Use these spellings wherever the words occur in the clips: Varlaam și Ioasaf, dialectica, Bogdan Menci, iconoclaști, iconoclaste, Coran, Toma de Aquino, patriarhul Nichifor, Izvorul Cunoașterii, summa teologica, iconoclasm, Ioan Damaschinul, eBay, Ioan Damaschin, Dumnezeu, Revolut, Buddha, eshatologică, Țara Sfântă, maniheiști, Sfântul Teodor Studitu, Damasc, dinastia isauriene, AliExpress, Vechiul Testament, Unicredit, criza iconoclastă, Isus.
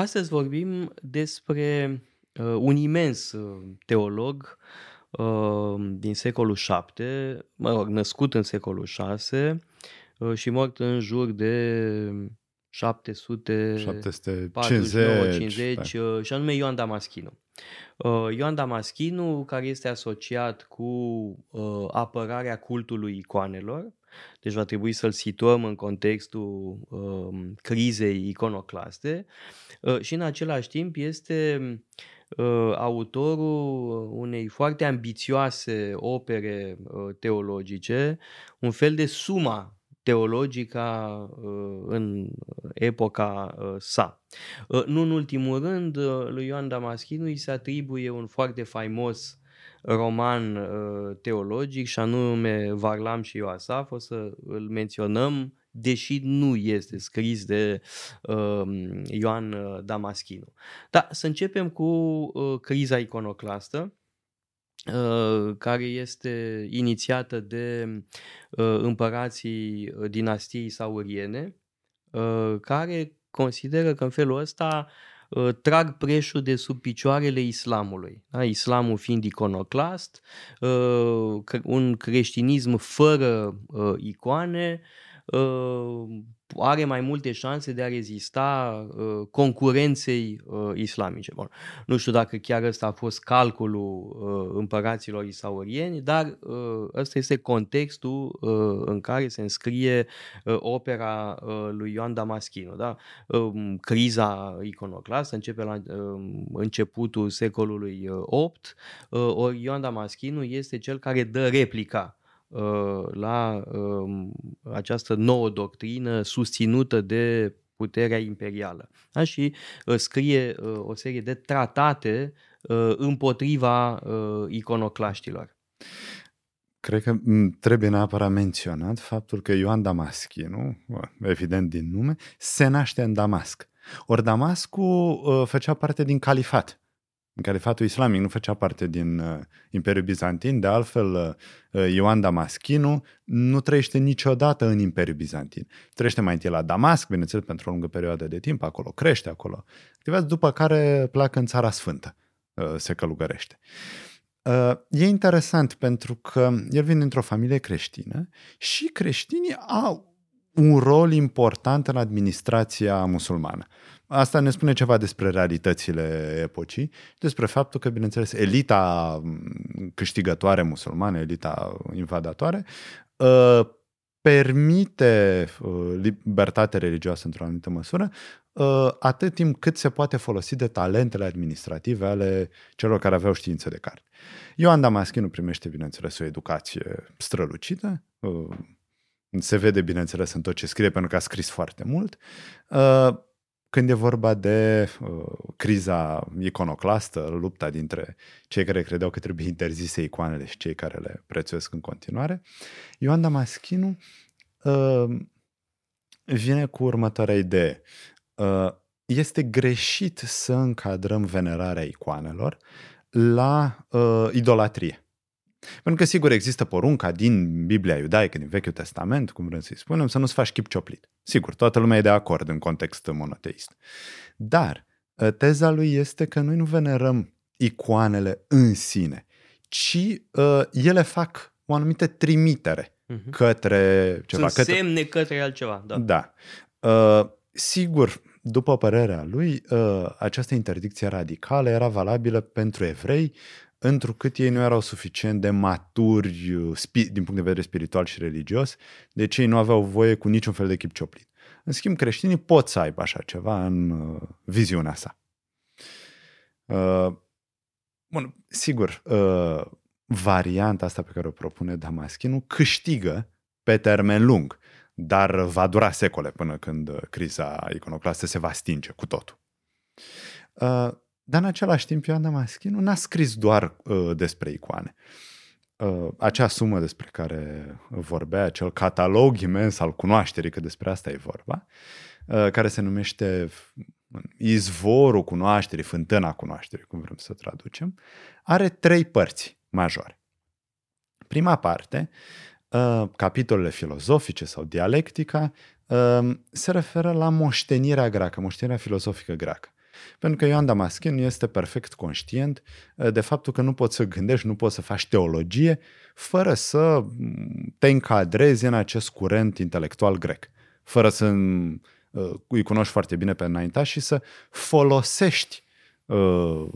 Astăzi vorbim despre un imens teolog din secolul VII, născut în secolul VI și mort în jur de 750, da. Și anume Ioan Damaschinul. Ioan Damaschinul, care este asociat cu apărarea cultului icoanelor, deci va trebui să-l situăm în contextul crizei iconoclaste și în același timp este autorul unei foarte ambițioase opere teologice, un fel de suma teologica în epoca sa. Nu în ultimul rând, lui Ioan Damaschinul îi se atribuie un foarte faimos roman teologic și anume Varlaam și Ioasaf, o să îl menționăm, deși nu este scris de Ioan Damaschinul. Dar să începem cu criza iconoclastă, care este inițiată de împărații dinastiei isauriene, care consideră că în felul ăsta trag preșul de sub picioarele islamului. Da? Islamul fiind iconoclast, un creștinism fără icoane, are mai multe șanse de a rezista concurenței islamice. Bun, nu știu dacă chiar ăsta a fost calculul împăraților isaurieni, dar ăsta este contextul în care se înscrie opera lui Ioan Damaschinul. Da? Criza iconoclastă începe la începutul secolului VIII, ori Ioan Damaschinul este cel care dă replica la această nouă doctrină susținută de puterea imperială. Da? Și scrie o serie de tratate împotriva iconoclaștilor. Cred că trebuie neapărat menționat faptul că Ioan Damaschinul, evident din nume, se naște în Damasc. Ori Damascul făcea parte din califat. Califatul islamic nu făcea parte din Imperiul Bizantin, de altfel Ioan Damaschinul nu trăiește niciodată în Imperiul Bizantin. Trăiește mai întâi la Damasc, bineînțeles, pentru o lungă perioadă de timp, acolo crește, acolo activează, după care pleacă în Țara Sfântă, se călugărește. E interesant pentru că el vine dintr-o familie creștină și creștinii au un rol important în administrația musulmană. Asta ne spune ceva despre realitățile epocii, despre faptul că, bineînțeles, elita câștigătoare musulmană, elita invadatoare, permite libertate religioasă într-o anumită măsură, atât timp cât se poate folosi de talentele administrative ale celor care aveau știință de carte. Ioan Damaschinul primește, bineînțeles, o educație strălucită, se vede, bineînțeles, în tot ce scrie, pentru că a scris foarte mult. Când e vorba de criza iconoclastă, lupta dintre cei care credeau că trebuie interzise icoanele și cei care le prețuiesc în continuare, Ioan Damaschinul vine cu următoarea idee. Este greșit să încadrăm venerarea icoanelor la idolatrie. Pentru că, sigur, există porunca din Biblia iudaică, din Vechiul Testament, cum vrem să-i spunem, să nu-ți faci chip cioplit. Sigur, toată lumea e de acord în context monoteist. Dar teza lui este că noi nu venerăm icoanele în sine, ci ele fac o anumită trimitere către ceva. Sunt semne către altceva. Da. Da. Sigur, după părerea lui, această interdicție radicală era valabilă pentru evrei, întrucât ei nu erau suficient de maturi din punct de vedere spiritual și religios, deci ei nu aveau voie cu niciun fel de chip cioplit. În schimb, creștinii pot să aibă așa ceva în viziunea sa. Bun, sigur, varianta asta pe care o propune Damaschinul câștigă pe termen lung, dar va dura secole până când criza iconoclastă se va stinge cu totul. Dar în același timp Ioan Damaschinul n-a scris doar despre icoane. Acea sumă despre care vorbea, acel catalog imens al cunoașterii, că despre asta e vorba, care se numește Izvorul Cunoașterii, Fântâna Cunoașterii, cum vrem să traducem, are 3 părți majore. Prima parte, capitolele filozofice sau dialectica, se referă la moștenirea greacă, moștenirea filozofică greacă. Pentru că Ioan Damaschin este perfect conștient de faptul că nu poți să gândești, nu poți să faci teologie fără să te încadrezi în acest curent intelectual grec, fără să îi cunoști foarte bine pe înaintași și să folosești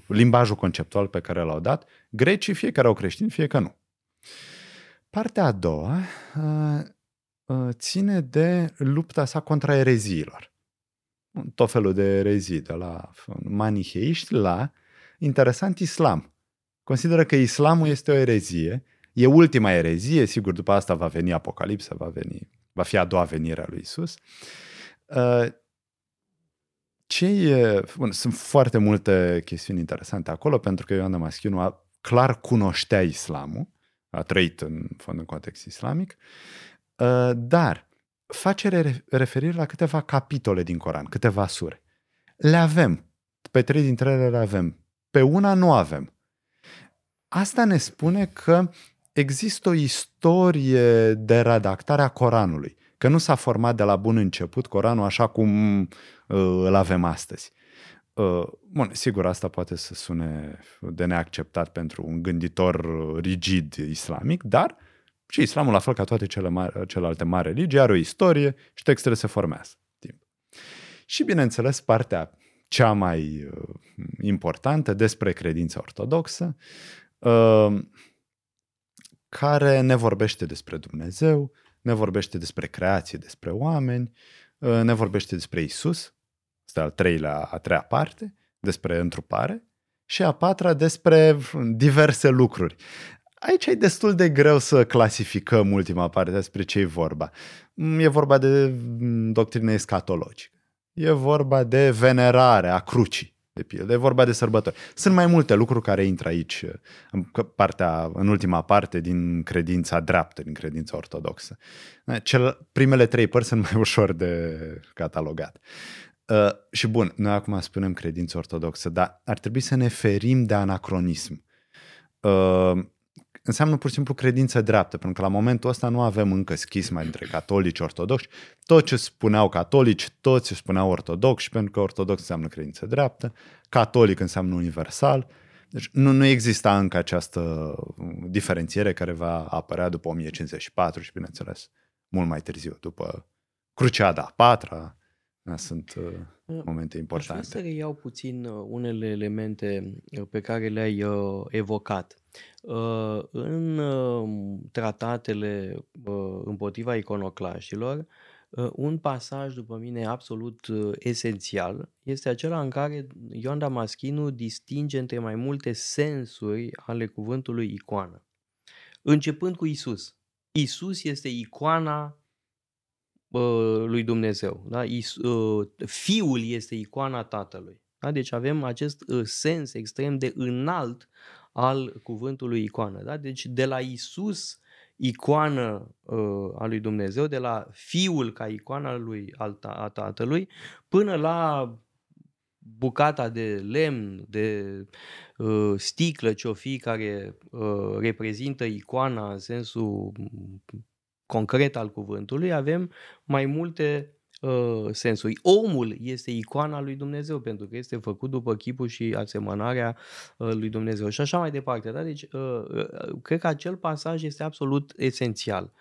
limbajul conceptual pe care l-au dat grecii, fie că erau creștini, fie că nu. Partea a doua ține de lupta sa contra ereziilor. Tot felul de erezii, de la maniheiști la, interesant, islam. Consideră că islamul este o erezie, e ultima erezie, sigur, după asta va veni Apocalipsa, va fi a doua venire a lui Isus. Sunt foarte multe chestiuni interesante acolo, pentru că Ioan Damaschinul clar cunoștea islamul, a trăit în fond în context islamic, dar face referire la câteva capitole din Coran, câteva sure. Le avem, pe trei dintre ele le avem, pe una nu avem. Asta ne spune că există o istorie de redactare a Coranului, că nu s-a format de la bun început Coranul așa cum îl avem astăzi. Bun, sigur, asta poate să sune de neacceptat pentru un gânditor rigid islamic, dar și islamul, la fel ca toate celelalte mari religii, are o istorie și textele se formează. Și, bineînțeles, partea cea mai importantă despre credința ortodoxă, care ne vorbește despre Dumnezeu, ne vorbește despre creație, despre oameni, ne vorbește despre Isus, asta a treia parte, despre întrupare, și a patra despre diverse lucruri. Aici e destul de greu să clasificăm ultima parte despre ce e vorba. E vorba de doctrină escatologică, e vorba de venerare a crucii, de pildă, e vorba de sărbători. Sunt mai multe lucruri care intră aici, în ultima parte din credința dreaptă, din credința ortodoxă. Primele trei părți sunt mai ușor de catalogat. Și bun, noi acum spunem credință ortodoxă, dar ar trebui să ne ferim de anacronism. Înseamnă pur și simplu credință dreaptă, pentru că la momentul ăsta nu avem încă schisma între catolici, ortodoxi. Tot ce spuneau catolici, toți ce spuneau ortodoxi, pentru că ortodox înseamnă credință dreaptă, catolic înseamnă universal. Deci nu exista încă această diferențiere care va apărea după 1054 și, bineînțeles, mult mai târziu, după Cruciada a patra. Sunt momente importante. Aș vrea să reiau puțin unele elemente pe care le-ai evocat. În tratatele împotriva iconoclaștilor, un pasaj, după mine, absolut esențial este acela în care Ioan Damaschinu distinge între mai multe sensuri ale cuvântului icoană. Începând cu Isus. Isus este icoana lui Dumnezeu. Da? Fiul este icoana Tatălui. Da? Deci avem acest sens extrem de înalt al cuvântului icoană. Da? Deci de la Iisus, icoană a lui Dumnezeu, de la Fiul ca icoana lui, a Tatălui, până la bucata de lemn, de sticlă, ce-o fi, care reprezintă icoana în sensul concret al cuvântului, avem mai multe sensuri. Omul este icoana lui Dumnezeu, pentru că este făcut după chipul și asemănarea lui Dumnezeu și așa mai departe. Da? Deci, cred că acel pasaj este absolut esențial.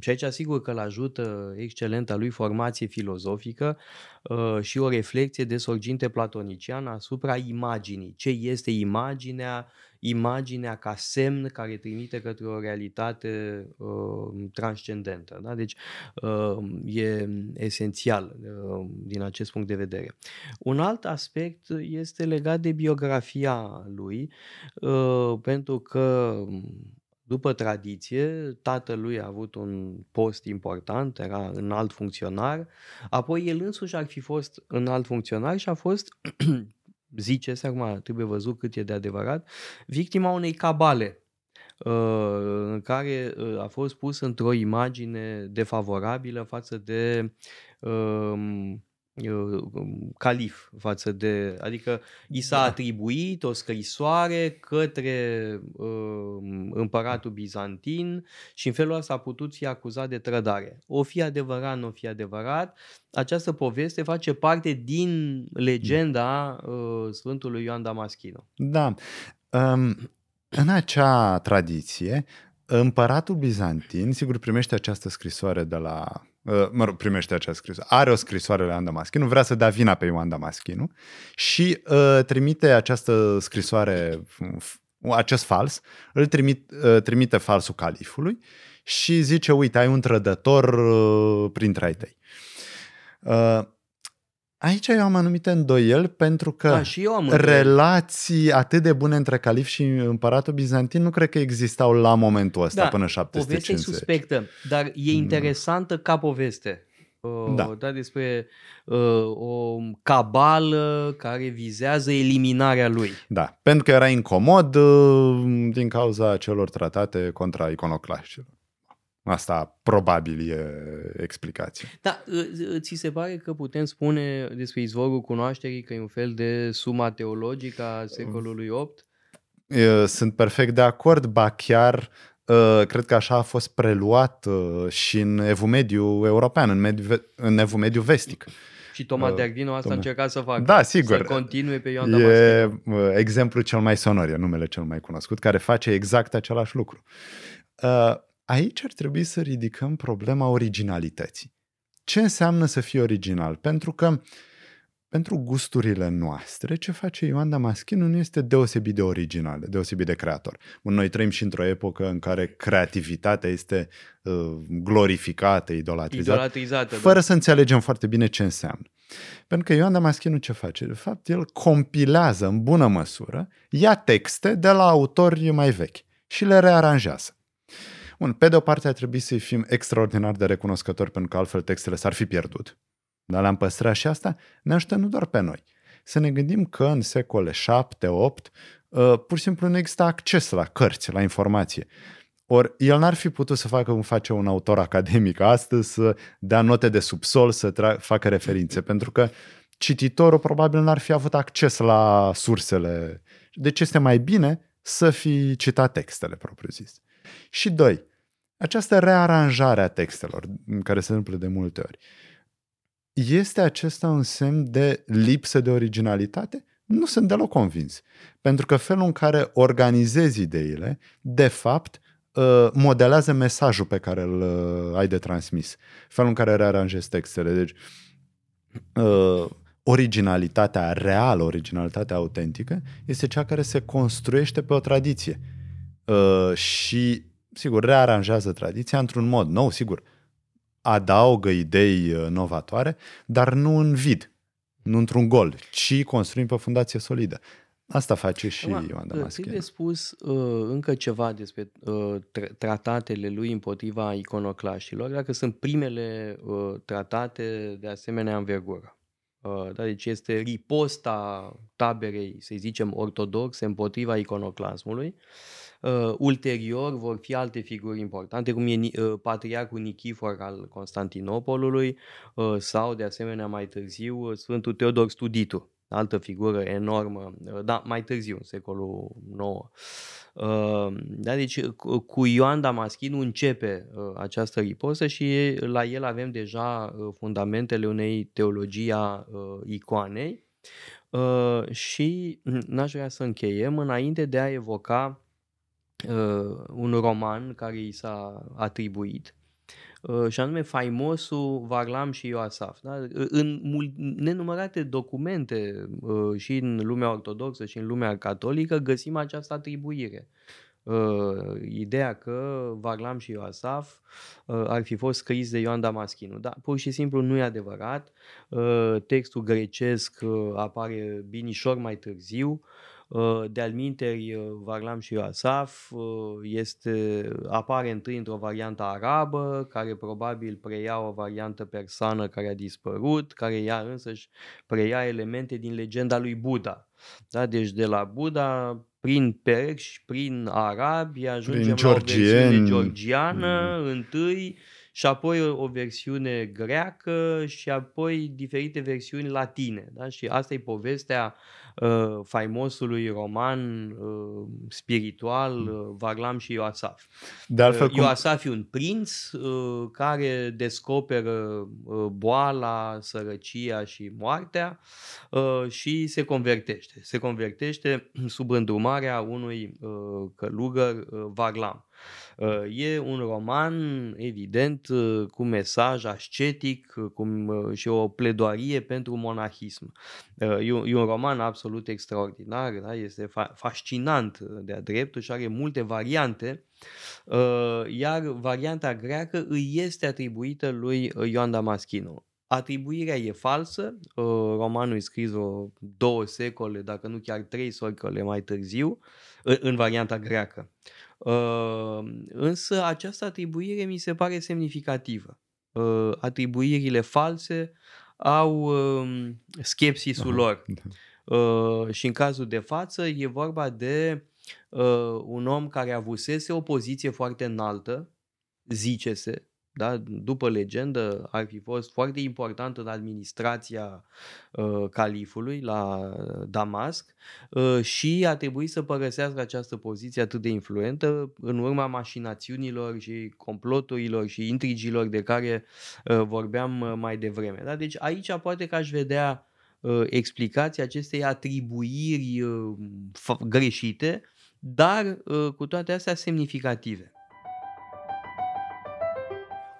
Și aici asigur că îl ajută excelenta lui formație filozofică și o reflecție de sorginte platoniciană asupra imaginii. Ce este imaginea? Imaginea ca semn care trimite către o realitate transcendentă. Da? Deci e esențial din acest punct de vedere. Un alt aspect este legat de biografia lui, pentru că după tradiție, tatălui a avut un post important, era înalt funcționar, apoi el însuși ar fi fost înalt funcționar și a fost, zice, acum trebuie văzut cât e de adevărat, victima unei cabale în care a fost pus într-o imagine defavorabilă față de calif față de, adică i s-a atribuit o scrisoare către împăratul bizantin și în felul ăsta a putut fi acuzat de trădare. O fi adevărat, nu o fi adevărat, această poveste face parte din legenda Sfântului Ioan Damaschinul. Da, în acea tradiție împăratul bizantin sigur primește această scrisoare de la primește această scrisoare. Are o scrisoare la Ioan Damaschinul, vrea să dea vina pe Ioan Damaschinul și trimite această scrisoare, acest fals, îl trimite falsul califului și zice, uite, ai un trădător printre ai tăi. Aici eu am anumite îndoieli pentru că relații atât de bune între calif și împăratul bizantin nu cred că existau la momentul ăsta până 750. Povestea e suspectă, dar e interesantă ca poveste. Despre o cabală care vizează eliminarea lui. Da, pentru că era incomod din cauza celor tratate contra iconoclaștilor. Asta probabil e explicație. Da, ți se pare că putem spune despre Izvorul Cunoașterii că e un fel de suma teologică a secolului VIII? Sunt perfect de acord, ba chiar cred că așa a fost preluat și în Evul Mediu european, în Evul Mediu vestic. Și Toma de Aquino asta încerca să facă. Da, sigur. Să continue pe Ioan Damaschinul. E exemplul cel mai sonor, e numele cel mai cunoscut, care face exact același lucru. Aici ar trebui să ridicăm problema originalității. Ce înseamnă să fii original? Pentru că, pentru gusturile noastre, ce face Ioan Damaschinul nu este deosebit de original, deosebit de creator. Noi trăim și într-o epocă în care creativitatea este glorificată, idolatrizată, fără să înțelegem foarte bine ce înseamnă. Pentru că Ioan Damaschinul ce face? De fapt, el compilează în bună măsură, ia texte de la autori mai vechi și le rearanjează. Bun, pe de o parte ar trebui să-i fim extraordinar de recunoscători pentru că altfel textele s-ar fi pierdut. Dar le-am păstrat și asta ne ajută nu doar pe noi. Să ne gândim că în secole 7, 8, pur și simplu nu exista acces la cărți, la informație. Ori el n-ar fi putut să facă cum face un autor academic astăzi, să dea note de subsol, să facă referințe, pentru că cititorul probabil n-ar fi avut acces la sursele. Deci este mai bine să fi citat textele propriu-zis. Și doi, această rearanjare a textelor, care se întâmplă de multe ori, este acesta un semn de lipsă de originalitate? Nu sunt deloc convins. Pentru că felul în care organizezi ideile, de fapt, modelează mesajul pe care îl ai de transmis. Felul în care rearanjezi textele. Deci, originalitatea reală, originalitatea autentică, este cea care se construiește pe o tradiție. Și sigur, rearanjează tradiția într-un mod nou, sigur, adaugă idei novatoare, dar nu în vid, nu într-un gol, ci construim pe fundație solidă. Asta face și Ioan Damaschinul. Trebuie spus încă ceva despre tratatele lui împotriva iconoclaștilor, dacă sunt primele tratate de asemenea învergură. Deci este riposta taberei, să zicem, ortodoxe împotriva iconoclasmului. Ulterior vor fi alte figuri importante, cum e patriarhul Nichifor al Constantinopolului sau, de asemenea, mai târziu, Sfântul Teodor Studitu, altă figură enormă, mai târziu, în secolul IX. Deci cu Ioan Damaschinul începe această ripostă și la el avem deja fundamentele unei teologii a icoanei și n-aș vrea să încheiem înainte de a evoca un roman care i s-a atribuit și anume faimosul Varlaam și Ioasaf. În nenumărate documente și în lumea ortodoxă și în lumea catolică găsim această atribuire. Ideea că Varlaam și Ioasaf ar fi fost scris de Ioan Damaschinul. Dar pur și simplu nu e adevărat. Textul grecesc apare binișor mai târziu. De-al minteri, Varlaam și Ioasaf apare întâi într-o variantă arabă, care probabil preia o variantă persană care a dispărut, care ea însăși preia elemente din legenda lui Buddha. Deci de la Buddha, prin perși, prin arabi, ajungem la o versiune georgiană întâi și apoi o versiune greacă și apoi diferite versiuni latine. Da? Și asta e povestea faimosului roman spiritual Varlaam și Ioasaf. De altfel, Ioasaf e un prinț care descoperă boala, sărăcia și moartea și se convertește. Se convertește sub îndrumarea unui călugăr, Varlaam. E un roman, evident, cu mesaj ascetic și o pledoarie pentru monahism. E un roman absolut extraordinar, da? Este fascinant de-a dreptul și are multe variante, iar varianta greacă îi este atribuită lui Ioan Damaschinul. Atribuirea e falsă, romanul e scris vreo 2 secole, dacă nu chiar 3 secole mai târziu, în varianta greacă. Însă această atribuire mi se pare semnificativă. Atribuirile false au schepsisul lor. Și în cazul de față e vorba de un om care avusese o poziție foarte înaltă, zice-se, da? După legendă ar fi fost foarte important în administrația califului la Damasc și a trebuit să părăsească această poziție atât de influentă în urma mașinațiunilor și comploturilor și intrigilor de care vorbeam mai devreme. Da? Deci aici poate că aș vedea explicația acestei atribuiri greșite, dar cu toate astea semnificative.